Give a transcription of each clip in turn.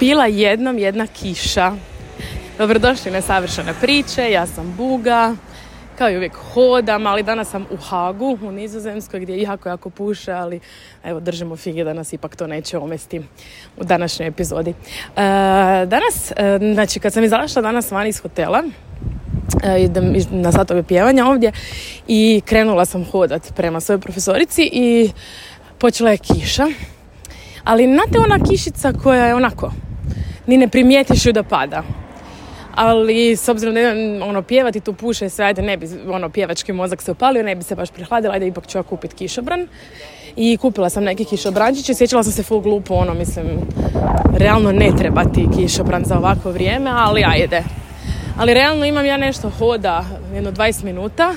Bila jednom jedna kiša. Dobrodošli na Savršene priče, ja sam Buga, kao i uvijek hodam, ali danas sam u Hagu, u Nizozemskoj, gdje jako puše, ali evo, držimo fige da nas ipak to neće omesti u današnjoj epizodi. Danas, znači kad sam izašla danas van iz hotela, idem na satove pjevanja ovdje i krenula sam hodati prema svojoj profesorici i počela je kiša. Ali znate ona kišica koja je onako, ni ne primijetiš ju da pada. Ali s obzirom da idem pjevati, tu puše i sve, ajde ne bi, pjevački mozak se opalio, ne bi se baš prihladila, ajde ipak ću ja kupiti kišobran. I kupila sam neki kišobrančić i sjećala sam se full glupo, mislim, realno ne treba ti kišobran za ovako vrijeme, ali ajde. Ali realno imam ja nešto hoda, jedno 20 minuta.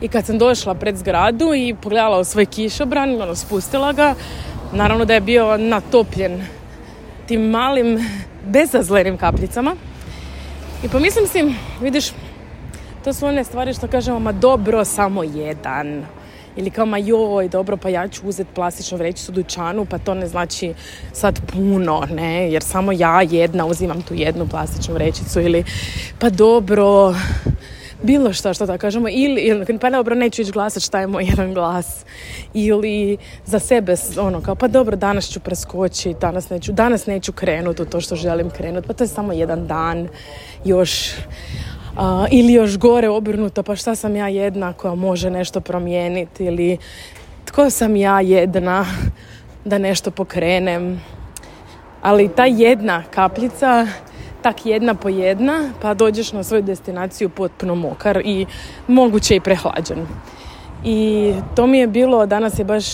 I kad sam došla pred zgradu i pogledala u svoj kišobran, spustila ga, naravno da je bio natopljen tim malim, bezazlenim kapljicama. I pomislim si, vidiš, to su one stvari što kažemo, ma dobro, samo jedan. Ili kao, ma joj, dobro, pa ja ću uzeti plastičnu vrećicu u dućanu, pa to ne znači sad puno, ne, jer samo ja jedna uzimam tu jednu plastičnu vrećicu. Ili, pa dobro, bilo što tako kažemo. Ili pa dobro, neću ići glasat, šta je moj jedan glas. Ili za sebe, kao, pa dobro, danas ću preskočiti, danas neću krenuti u to što želim krenuti, pa to je samo jedan dan još. Ili još gore obrnuto, pa šta sam ja jedna koja može nešto promijeniti, ili tko sam ja jedna da nešto pokrenem. Ali ta jedna kapljica, tak jedna po jedna, pa dođeš na svoju destinaciju potpuno mokar i moguće i prehlađen. I to mi je bilo, danas je baš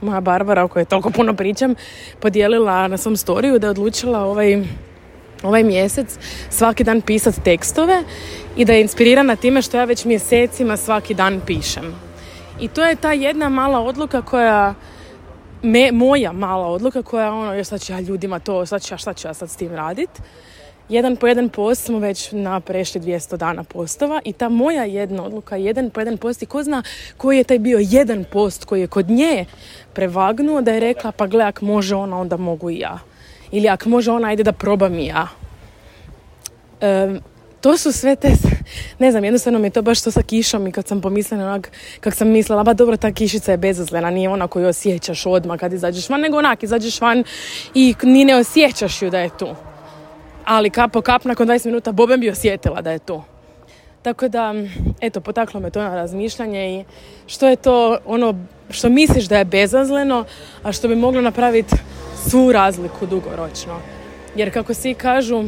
moja Barbara, o kojoj toliko puno pričam, podijelila na svom storiju da je odlučila ovaj mjesec svaki dan pisati tekstove i da je inspirirana time što ja već mjesecima svaki dan pišem. I to je ta jedna mala odluka koja moja mala odluka koja još sad ću ja ljudima to, šta ću ja sad s tim radit. Jedan po jedan post smo već prešli 200 dana postova i ta moja jedna odluka, jedan po jedan post, i ko zna koji je taj bio jedan post koji je kod nje prevagnuo da je rekla, pa gle, ako može ona, onda mogu i ja. Ili ako može ona, ajde da probam i ja. To su sve te, ne znam, jednostavno mi je to baš to sa kišom, i kad sam pomislila onak, kak sam mislila, ba dobro, ta kišica je bezazlena, nije ona koju osjećaš odmah kad izađeš van, nego onak izađeš van i ni ne osjećaš ju da je tu. Ali kap po kap, nakon 20 minuta, bobem bi osjetila da je tu. Tako da, eto, potaklo me to na razmišljanje i što je to ono što misliš da je bezazleno, a što bi moglo napraviti svu razliku dugoročno. Jer kako svi kažu,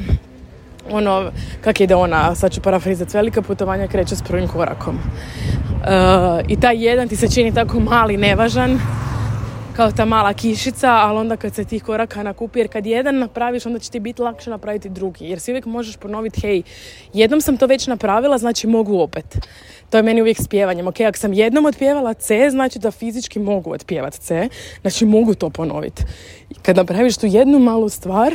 kak ide ona, sad ću parafrizati, velika putovanja kreću s prvim korakom. I taj jedan ti se čini tako mali, nevažan, kao ta mala kišica, ali onda kad se tih koraka nakupi, jer kad jedan napraviš, onda će ti biti lakše napraviti drugi, jer si uvijek možeš ponoviti, hej, jednom sam to već napravila, znači mogu opet. To je meni uvijek s pjevanjem. Ok, ako sam jednom otpjevala C, znači da fizički mogu otpjevati C, znači mogu to ponoviti. Kad napraviš tu jednu malu stvar,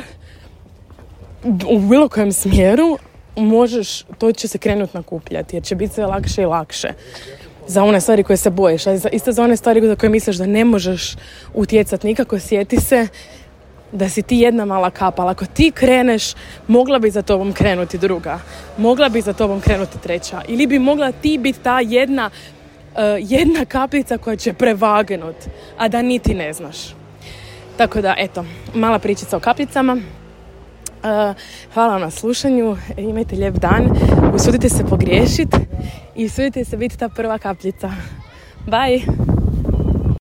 u bilo kojem smjeru, možeš, to će se krenuti nakupljati, jer će biti sve lakše i lakše. Za one stvari koje se bojiš, ali isto za one stvari za koje misliš da ne možeš utjecati nikako, sjeti se da si ti jedna mala kapa, ali ako ti kreneš, mogla bi za tobom krenuti druga, mogla bi za tobom krenuti treća, ili bi mogla ti biti ta jedna kapljica koja će prevagnut, a da niti ne znaš. Tako da, eto, mala pričica o kapljicama. Hvala vam na slušanju, imajte lijep dan, usudite se pogriješiti i usudite se biti ta prva kapljica. Bye!